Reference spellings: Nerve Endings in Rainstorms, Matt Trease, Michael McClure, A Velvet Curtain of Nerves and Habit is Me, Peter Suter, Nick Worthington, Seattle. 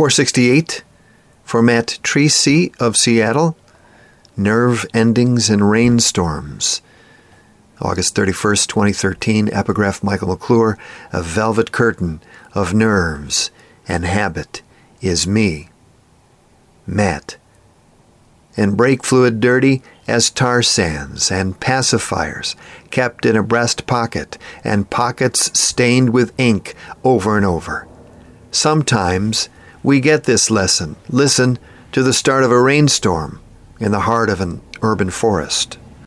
468 for Matt Trease of Seattle, Nerve Endings in Rainstorms. August 31st, 2013, epigraph Michael McClure, A Velvet Curtain of Nerves and Habit is Me. Matt. And brake fluid dirty as tar sands and pacifiers kept in a breast pocket and pockets stained with ink over and over. Sometimes we get this lesson. Listen to the start of a rainstorm in the heart of an urban forest.